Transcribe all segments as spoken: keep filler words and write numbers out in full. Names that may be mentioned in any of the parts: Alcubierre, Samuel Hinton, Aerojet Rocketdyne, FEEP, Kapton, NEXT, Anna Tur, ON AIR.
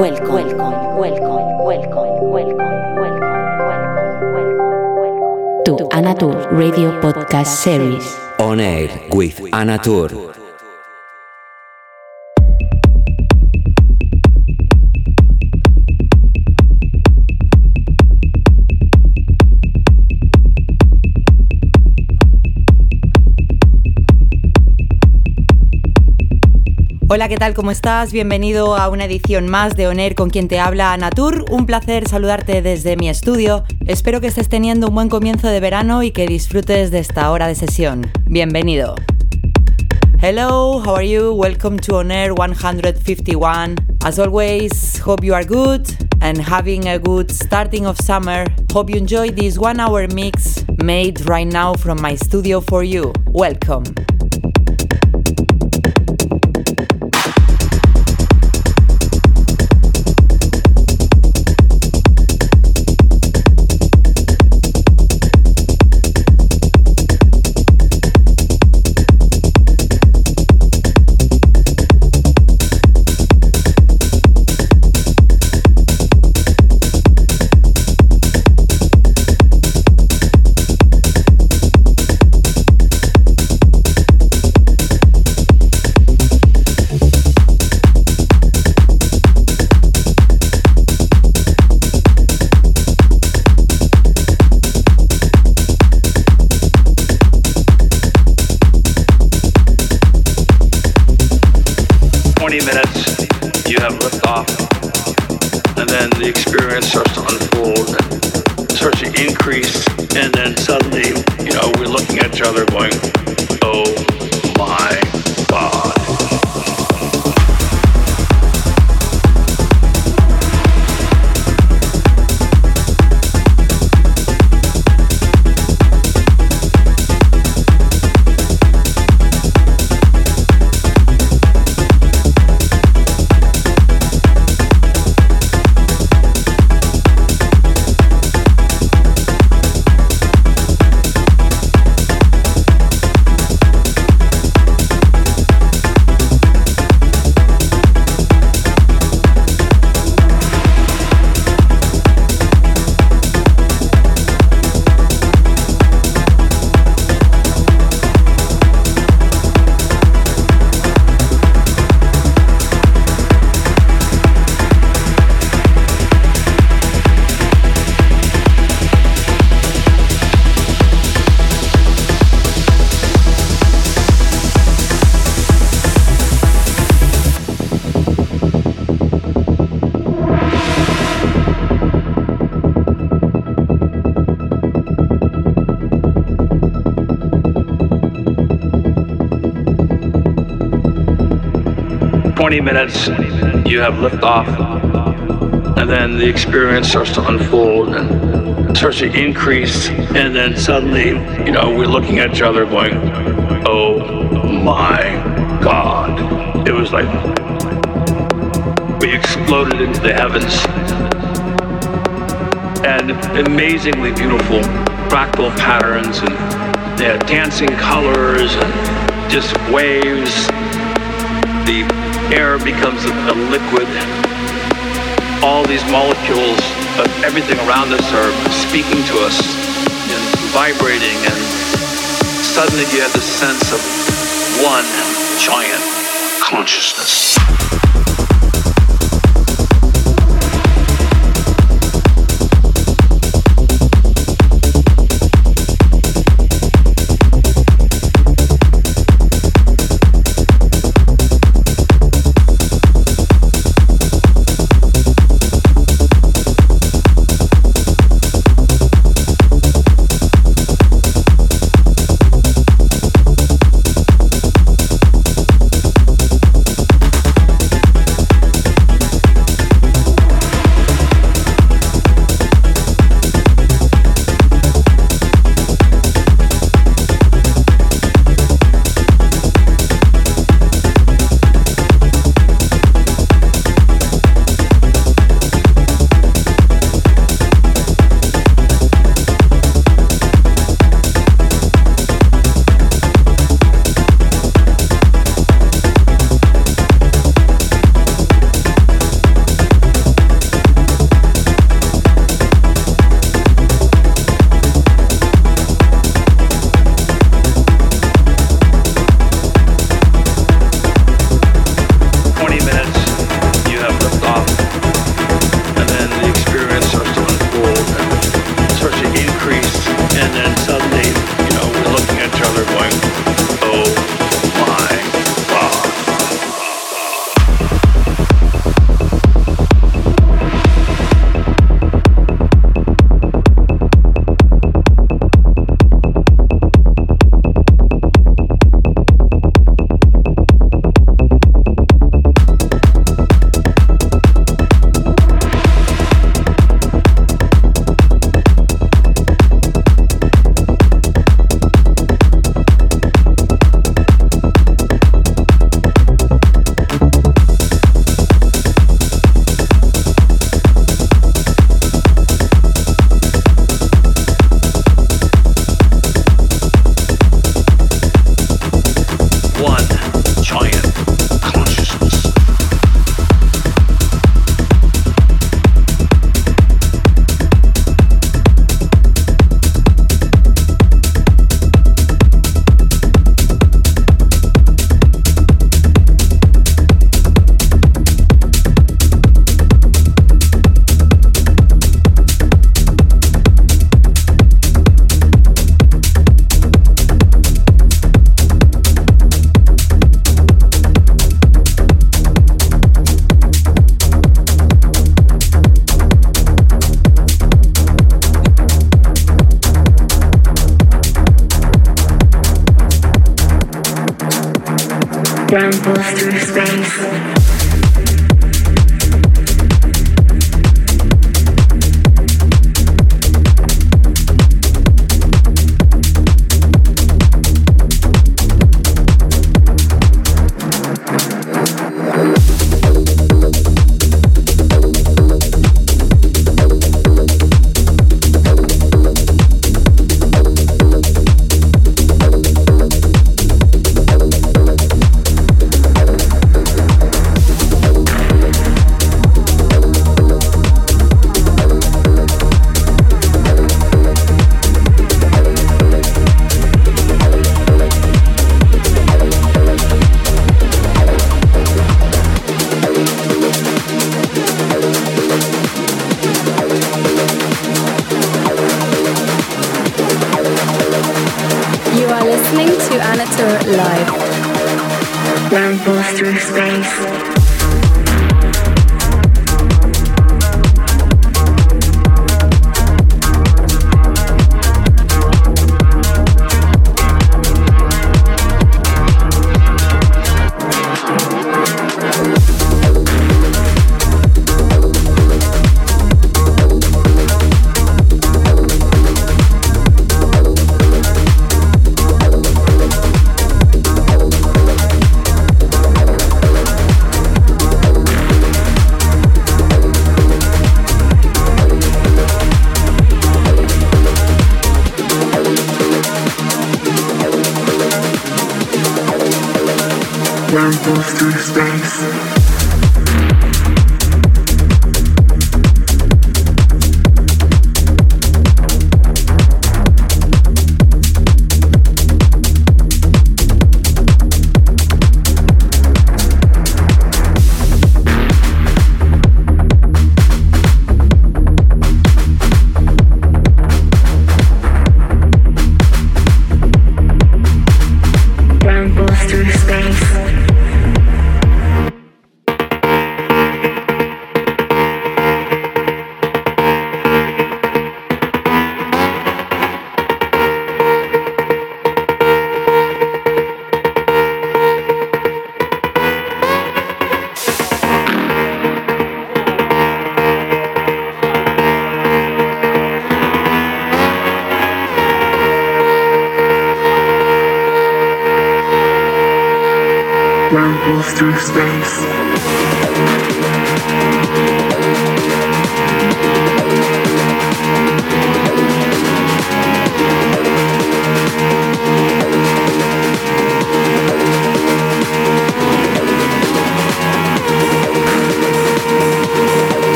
Welcome, welcome, welcome, welcome, welcome, welcome, welcome, welcome, to Anna Tur Radio Podcast Series On Air with Anna Tur. Hola, ¿qué tal? ¿Cómo estás? Bienvenido a una edición más de On Air con quien te habla Anna Tur. Un placer saludarte desde mi estudio. Espero que estés teniendo un buen comienzo de verano y que disfrutes de esta hora de sesión. Bienvenido. Hello, how are you? Welcome to On Air one fifty-one. As always, hope you are good and having a good starting of summer. Hope you enjoy this one hour mix made right now from my studio for you. Welcome. twenty minutes, you have liftoff, and then the experience starts to unfold and starts to increase, and then suddenly, you know, we're looking at each other going, oh my God. It was like we exploded into the heavens, and amazingly beautiful fractal patterns, and they had dancing colors and just waves. The air becomes a liquid. All these molecules of everything around us are speaking to us and vibrating, and suddenly you have the sense of one giant consciousness. and then suddenly, you know, we're looking at each other going, oh.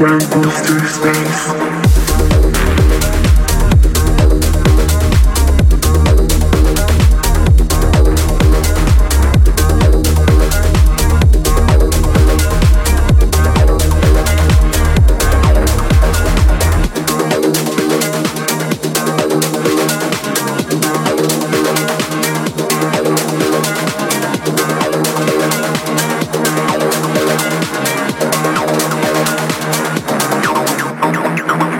rumbles through space. Come on.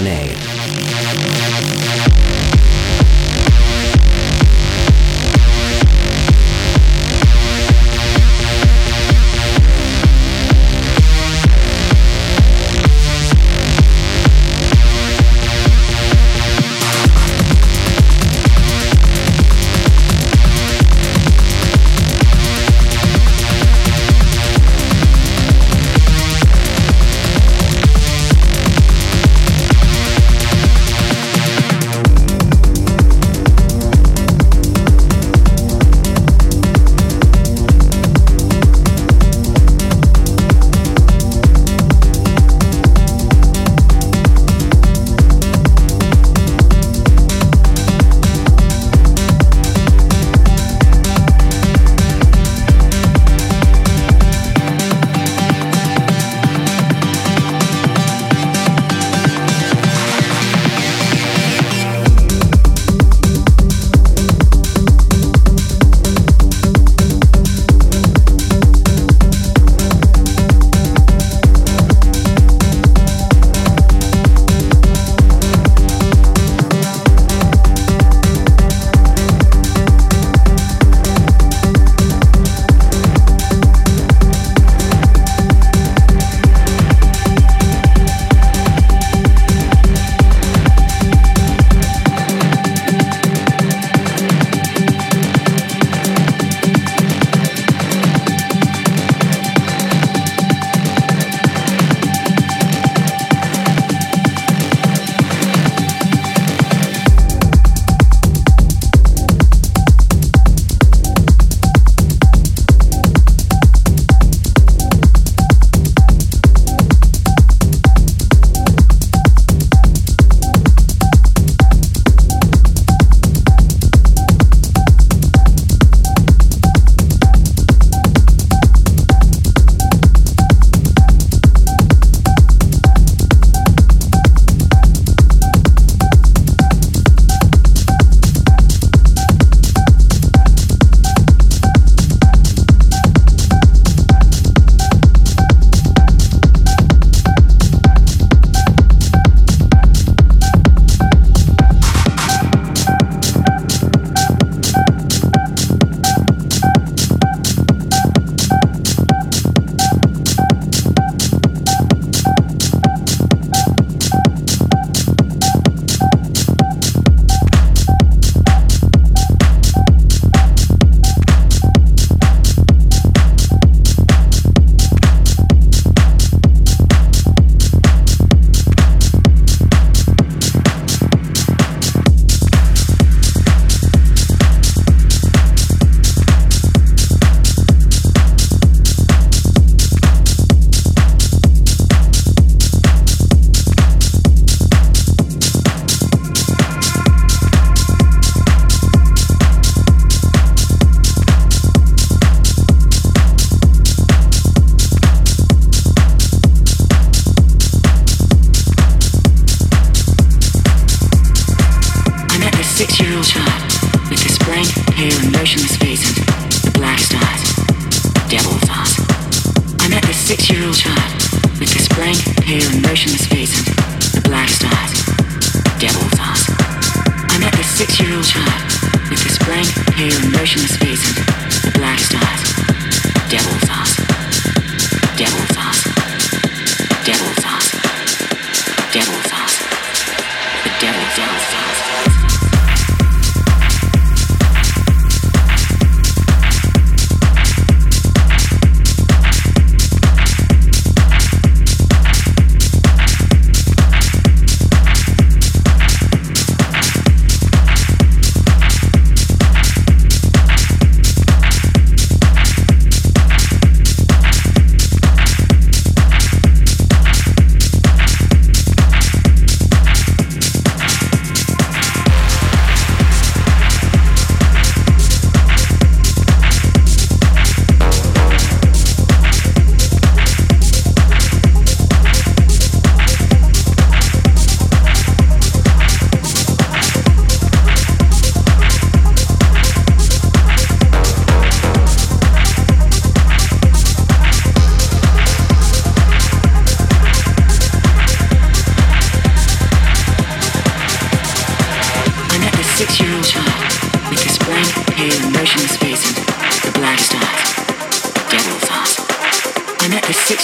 On Air.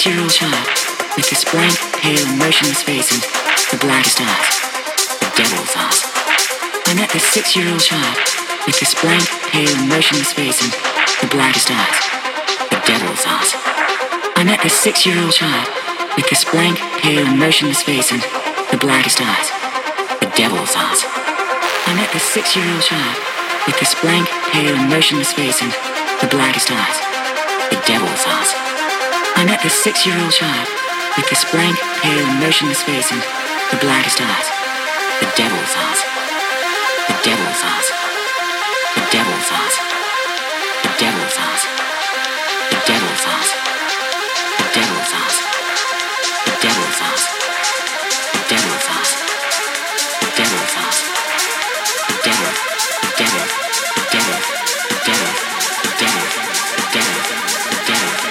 Cheryl Sharp, with his blank, pale, motionless face and the blackest eyes, the devil's eyes. I met this six-year-old child with his blank, pale, motionless face and the blackest eyes, the devil's eyes. I met this six-year-old child with his blank, pale, motionless face and the blackest eyes, the devil's eyes. I met this six-year-old child with his blank, pale, motionless face and the blackest eyes, the devil's eyes. I met this six-year-old child with this blank, pale, motionless face and the blackest eyes, the devil's eyes, the devil's eyes, the devil's eyes, the devil's eyes, the devil's eyes, the devil's eyes, the devil's eyes, the devil's eyes, the devil's eyes, the devil, the devil, the devil, the devil, the devil, the devil, the devil, the devil.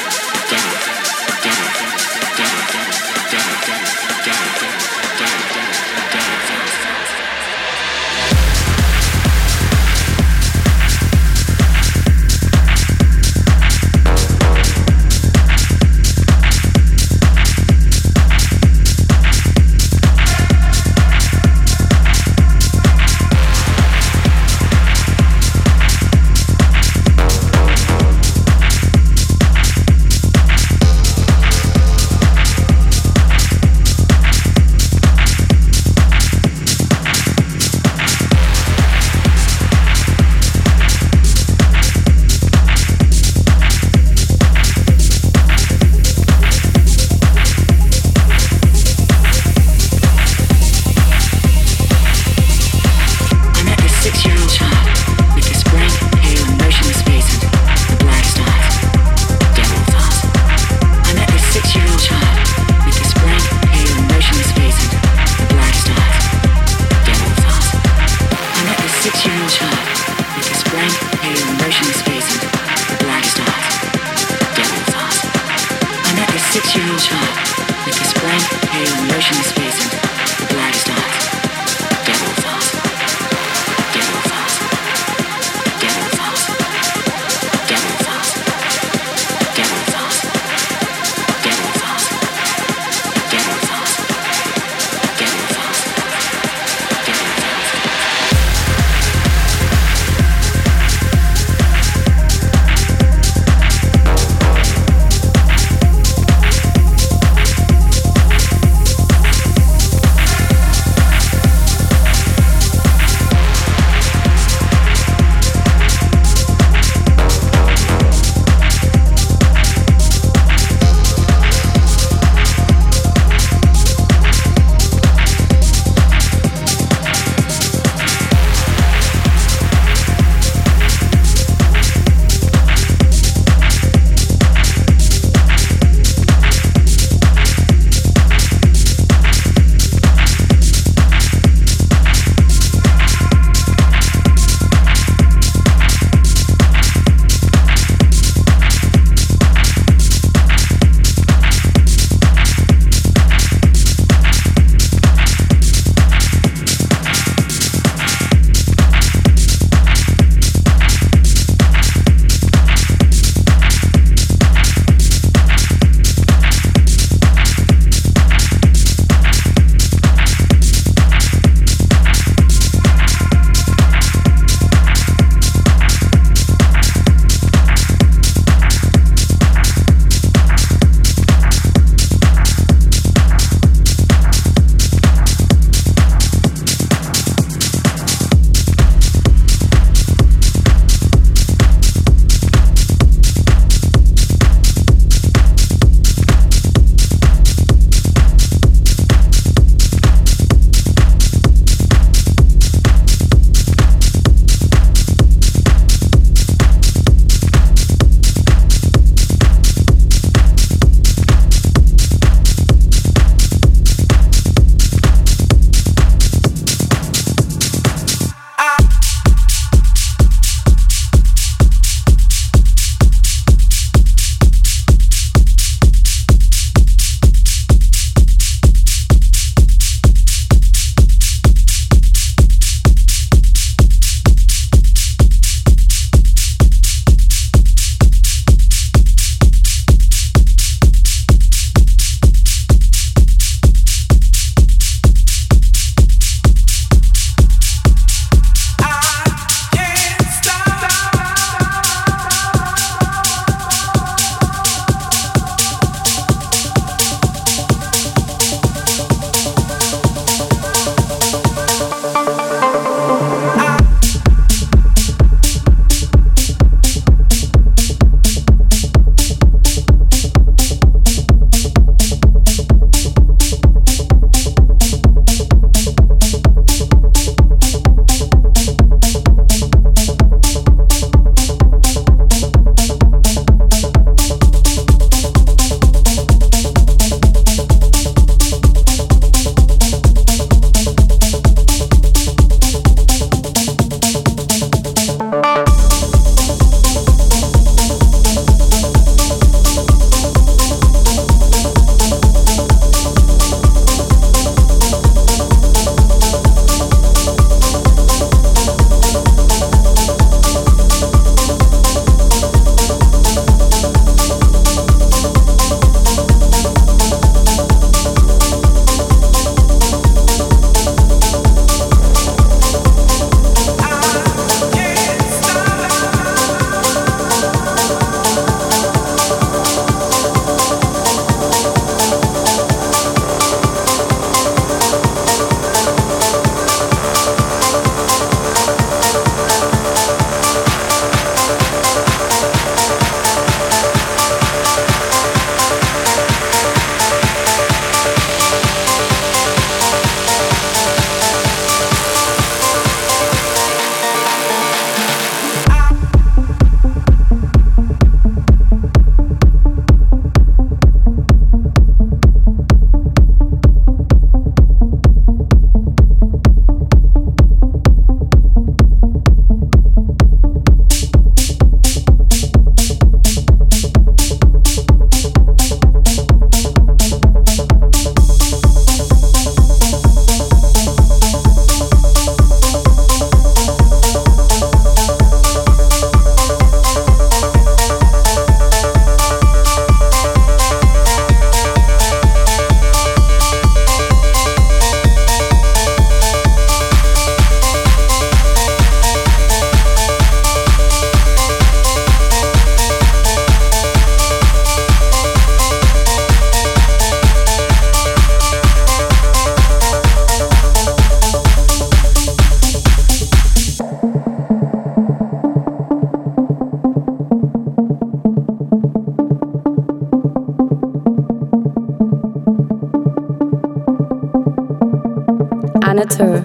Anna Tur,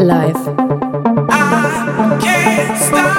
live. I can't stop.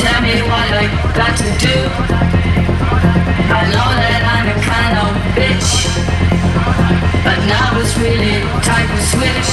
Tell me what I got to do. I know that I'm a kind of bitch, but now it's really time to switch.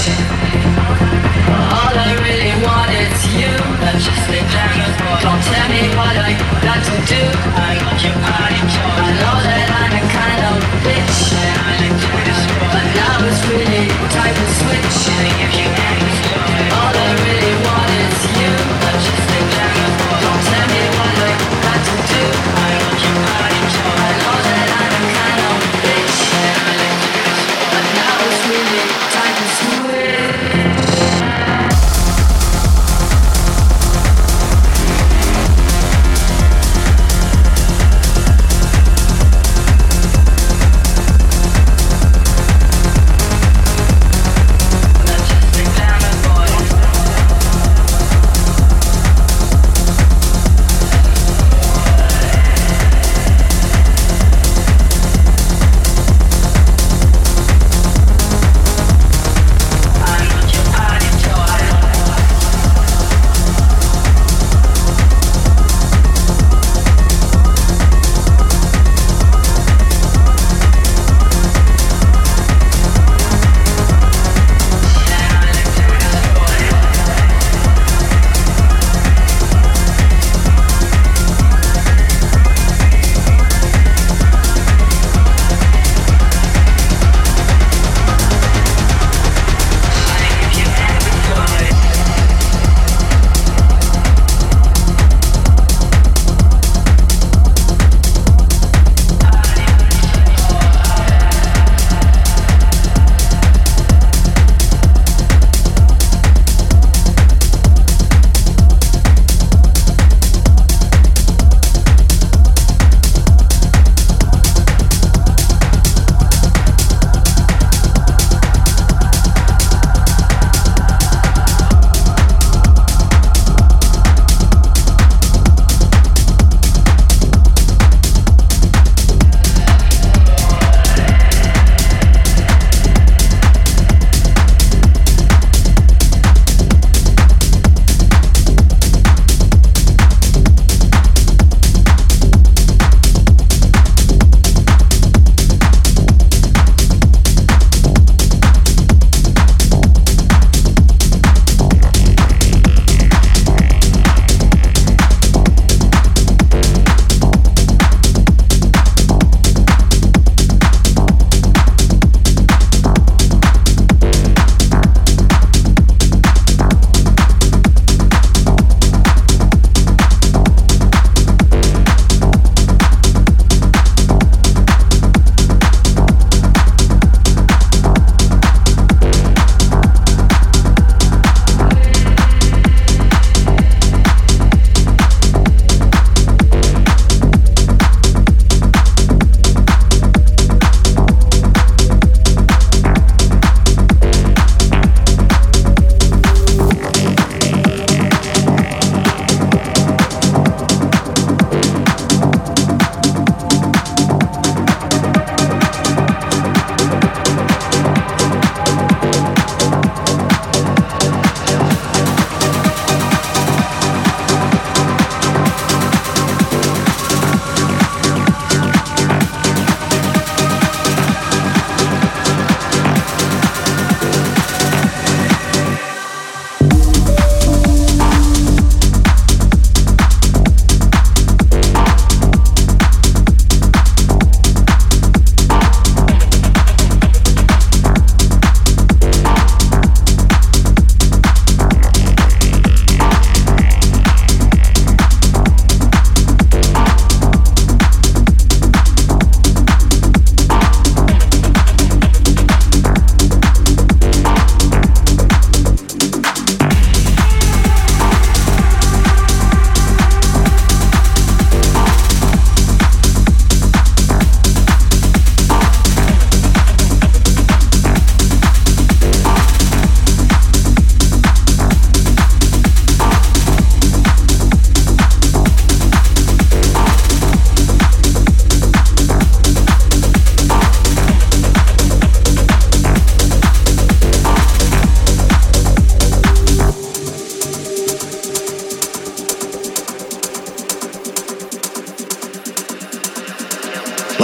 All I really want is you. I'm just a parent boy. Don't tell me what I got to do. I got your body told. I know that I'm a kind of bitch, but now it's really time to switch. All I really want is you. I'm just a parent boy. Don't tell me what I got to do. I got your body told. I know that I'm a kind of bitch, but now it's really time to switch.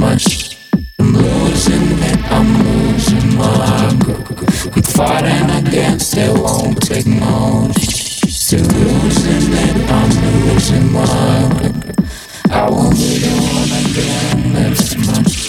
much. I'm losing it, I'm losing it. I'm fighting against it, won't take much. Still losing it, I'm losing mine. I won't be the one again, that's much.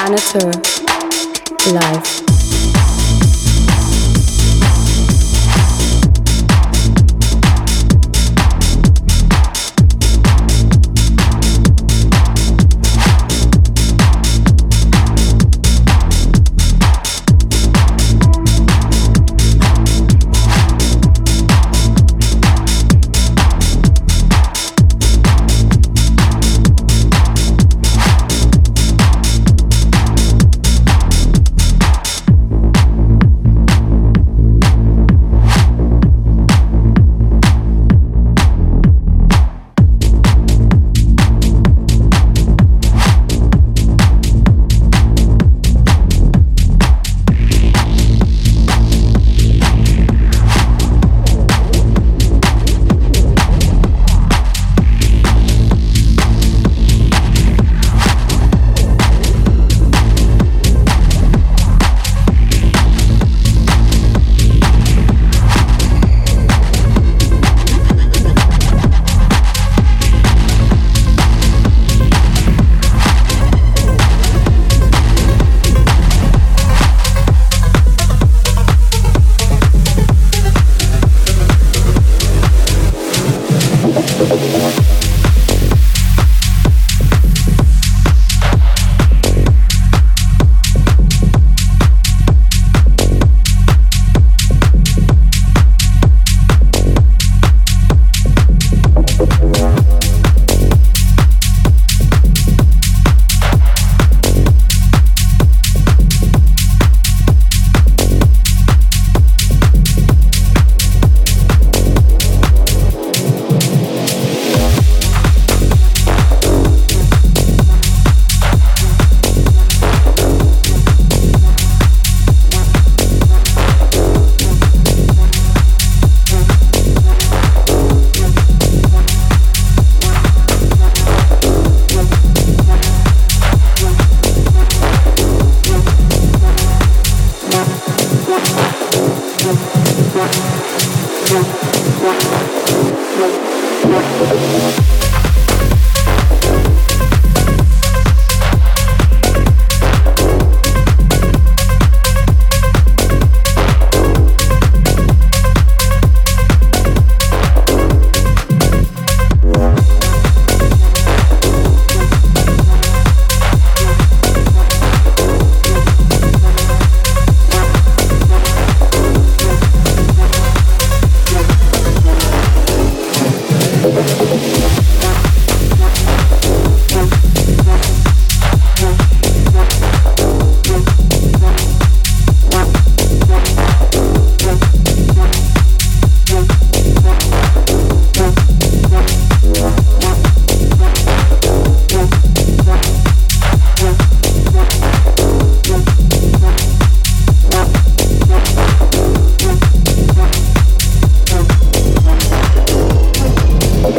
Anna Tur, live.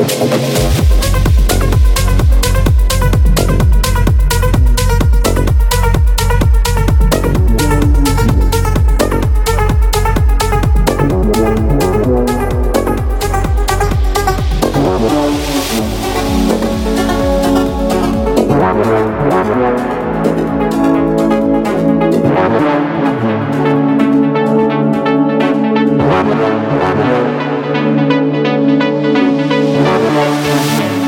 We'll be right back.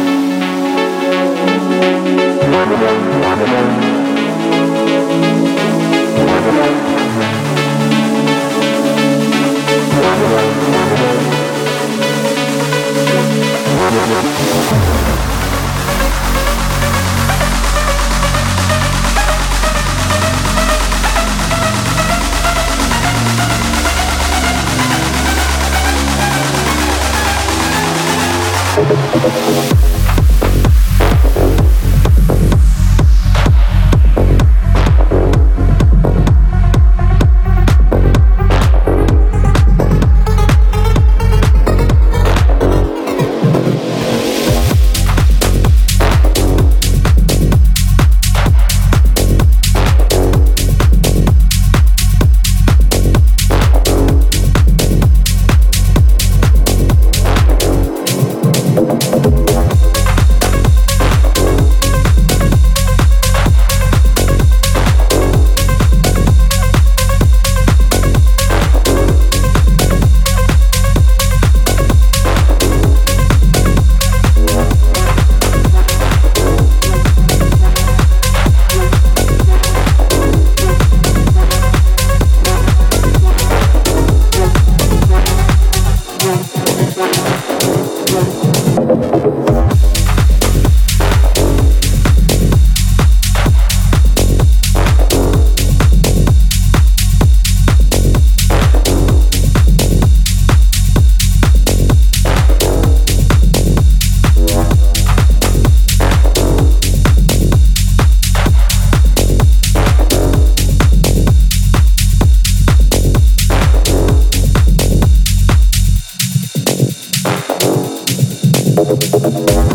We'll be right back.